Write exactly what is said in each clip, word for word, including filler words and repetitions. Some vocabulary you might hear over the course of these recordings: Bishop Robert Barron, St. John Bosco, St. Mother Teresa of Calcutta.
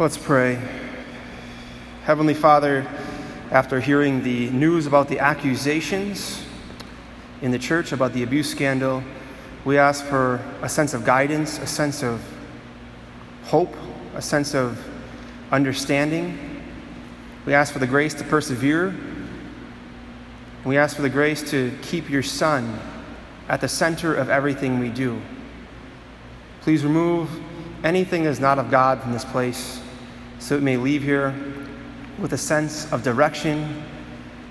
Let's pray. Heavenly Father, after hearing the news about the accusations in the church about the abuse scandal, we ask for a sense of guidance, a sense of hope, a sense of understanding. We ask for the grace to persevere. We ask for the grace to keep your Son at the center of everything we do. Please remove anything that is not of God from this place, so it may leave here with a sense of direction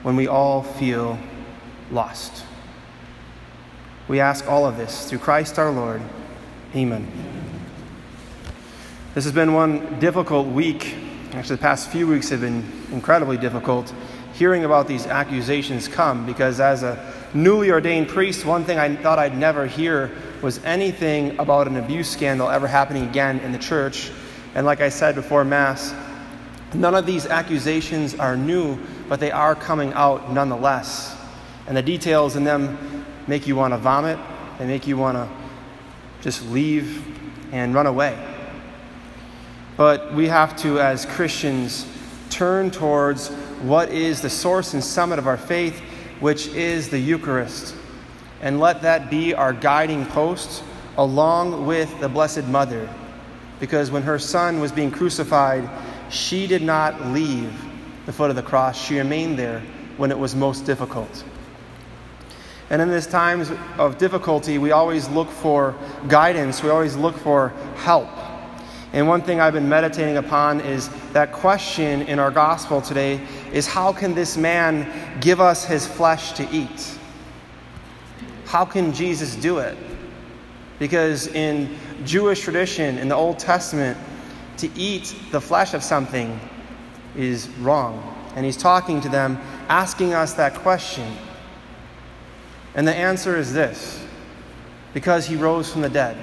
when we all feel lost. We ask all of this through Christ our Lord. Amen. This has been one difficult week. Actually, the past few weeks have been incredibly difficult hearing about these accusations come, because as a newly ordained priest, one thing I thought I'd never hear was anything about an abuse scandal ever happening again in the church. And like I said before Mass, none of these accusations are new, but they are coming out nonetheless. And the details in them make you want to vomit. They make you want to just leave and run away. But we have to, as Christians, turn towards what is the source and summit of our faith, which is the Eucharist. And let that be our guiding post along with the Blessed Mother. Because when her Son was being crucified, she did not leave the foot of the cross. She remained there when it was most difficult. And in these times of difficulty, we always look for guidance. We always look for help. And one thing I've been meditating upon is that question in our gospel today is, how can this man give us his flesh to eat? How can Jesus do it? Because in Jewish tradition, in the Old Testament, to eat the flesh of something is wrong. And he's talking to them, asking us that question. And the answer is this: because he rose from the dead.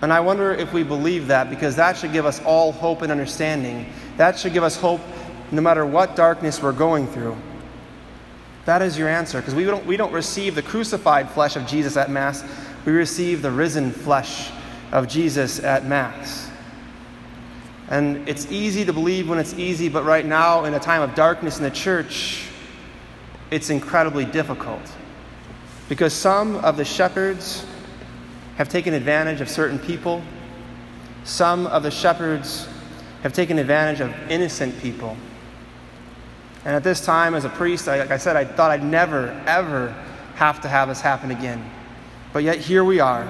And I wonder if we believe that, because that should give us all hope and understanding. That should give us hope no matter what darkness we're going through. That is your answer, because we don't, we don't receive the crucified flesh of Jesus at Mass. We receive the risen flesh of Jesus at Mass. And it's easy to believe when it's easy, but right now, in a time of darkness in the church, it's incredibly difficult. Because some of the shepherds have taken advantage of certain people. Some of the shepherds have taken advantage of innocent people. And at this time, as a priest, I, like I said, I thought I'd never, ever have to have this happen again. But yet here we are.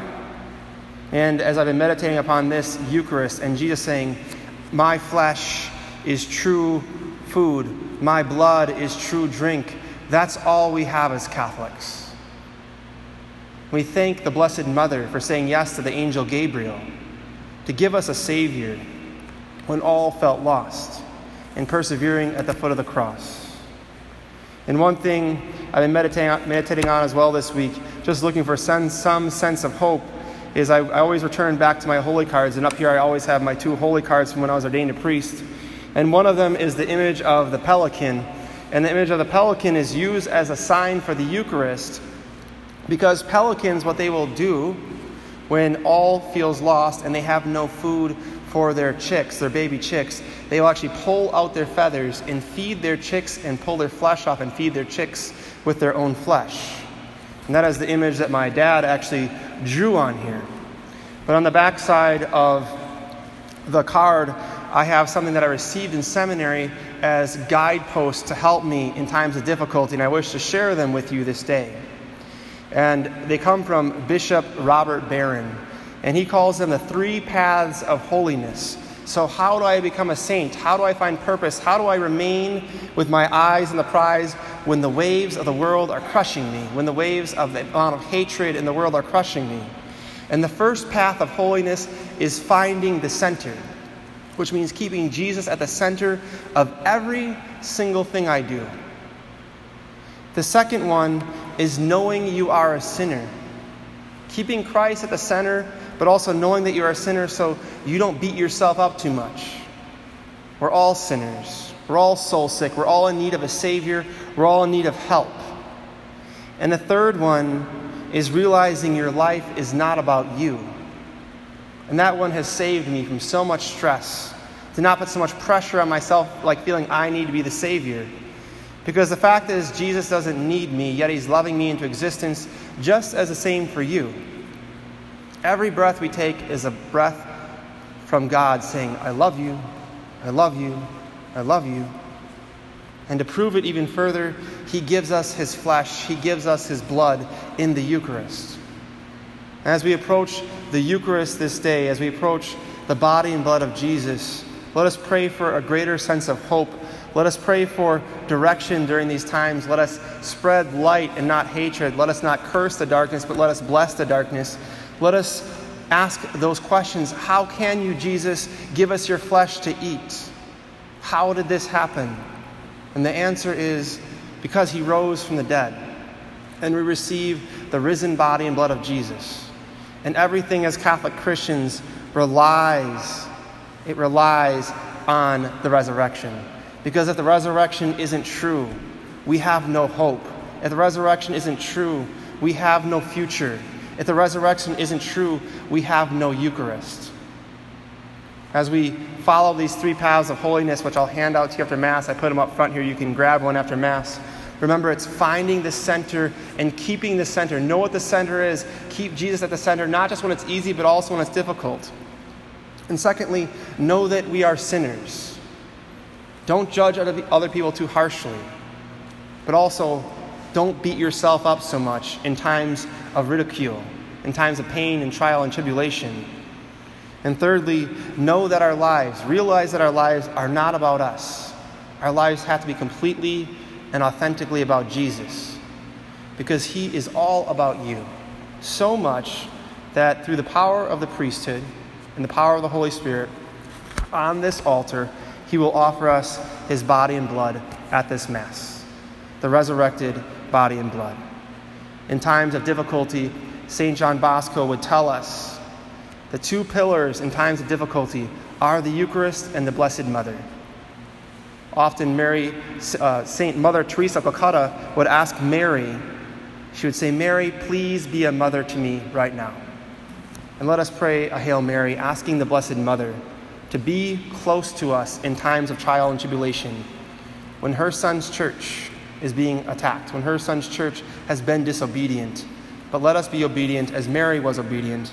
And as I've been meditating upon this Eucharist and Jesus saying, my flesh is true food. My blood is true drink. That's all we have as Catholics. We thank the Blessed Mother for saying yes to the angel Gabriel to give us a Savior when all felt lost, and persevering at the foot of the cross. And one thing I've been meditating, meditating on as well this week, just looking for some, some sense of hope, is I, I always return back to my holy cards. And up here I always have my two holy cards from when I was ordained a priest. And one of them is the image of the pelican. And the image of the pelican is used as a sign for the Eucharist, because pelicans, what they will do when all feels lost and they have no food for their chicks, their baby chicks, they will actually pull out their feathers and feed their chicks, and pull their flesh off and feed their chicks with their own flesh. And that is the image that my dad actually drew on here. But on the backside of the card, I have something that I received in seminary as guideposts to help me in times of difficulty, and I wish to share them with you this day. And they come from Bishop Robert Barron. And he calls them the three paths of holiness. So how do I become a saint? How do I find purpose? How do I remain with my eyes on the prize when the waves of the world are crushing me? When the waves of the amount of hatred in the world are crushing me? And the first path of holiness is finding the center, which means keeping Jesus at the center of every single thing I do. The second one is knowing you are a sinner. Keeping Christ at the center, but also knowing that you're a sinner so you don't beat yourself up too much. We're all sinners. We're all soul sick. We're all in need of a Savior. We're all in need of help. And the third one is realizing your life is not about you. And that one has saved me from so much stress to not put so much pressure on myself, like feeling I need to be the Savior. Because the fact is, Jesus doesn't need me, yet he's loving me into existence, just as the same for you. Every breath we take is a breath from God saying, I love you, I love you, I love you. And to prove it even further, he gives us his flesh, he gives us his blood in the Eucharist. As we approach the Eucharist this day, as we approach the body and blood of Jesus, let us pray for a greater sense of hope. Let us pray for direction during these times. Let us spread light and not hatred. Let us not curse the darkness, but let us bless the darkness. Let us ask those questions. How can you, Jesus, give us your flesh to eat? How did this happen? And the answer is because he rose from the dead. And we receive the risen body and blood of Jesus. And everything as Catholic Christians relies, it relies on the resurrection. Because if the resurrection isn't true, we have no hope. If the resurrection isn't true, we have no future. If the resurrection isn't true, we have no Eucharist. As we follow these three paths of holiness, which I'll hand out to you after Mass, I put them up front here, you can grab one after Mass. Remember, it's finding the center and keeping the center. Know what the center is. Keep Jesus at the center, not just when it's easy, but also when it's difficult. And secondly, know that we are sinners. Don't judge other people too harshly, but also don't beat yourself up so much in times of ridicule, in times of pain and trial and tribulation. And thirdly, know that our lives, realize that our lives are not about us. Our lives have to be completely and authentically about Jesus, because he is all about you, so much that through the power of the priesthood and the power of the Holy Spirit, on this altar, he will offer us his body and blood at this Mass, the resurrected body and blood. In times of difficulty, Saint John Bosco would tell us the two pillars in times of difficulty are the Eucharist and the Blessed Mother. Often Mary, uh, Saint Mother Teresa of Calcutta would ask Mary, she would say, Mary, please be a mother to me right now. And let us pray a Hail Mary, asking the Blessed Mother to be close to us in times of trial and tribulation, when her son's church is being attacked, when her son's church has been disobedient. But let us be obedient as Mary was obedient,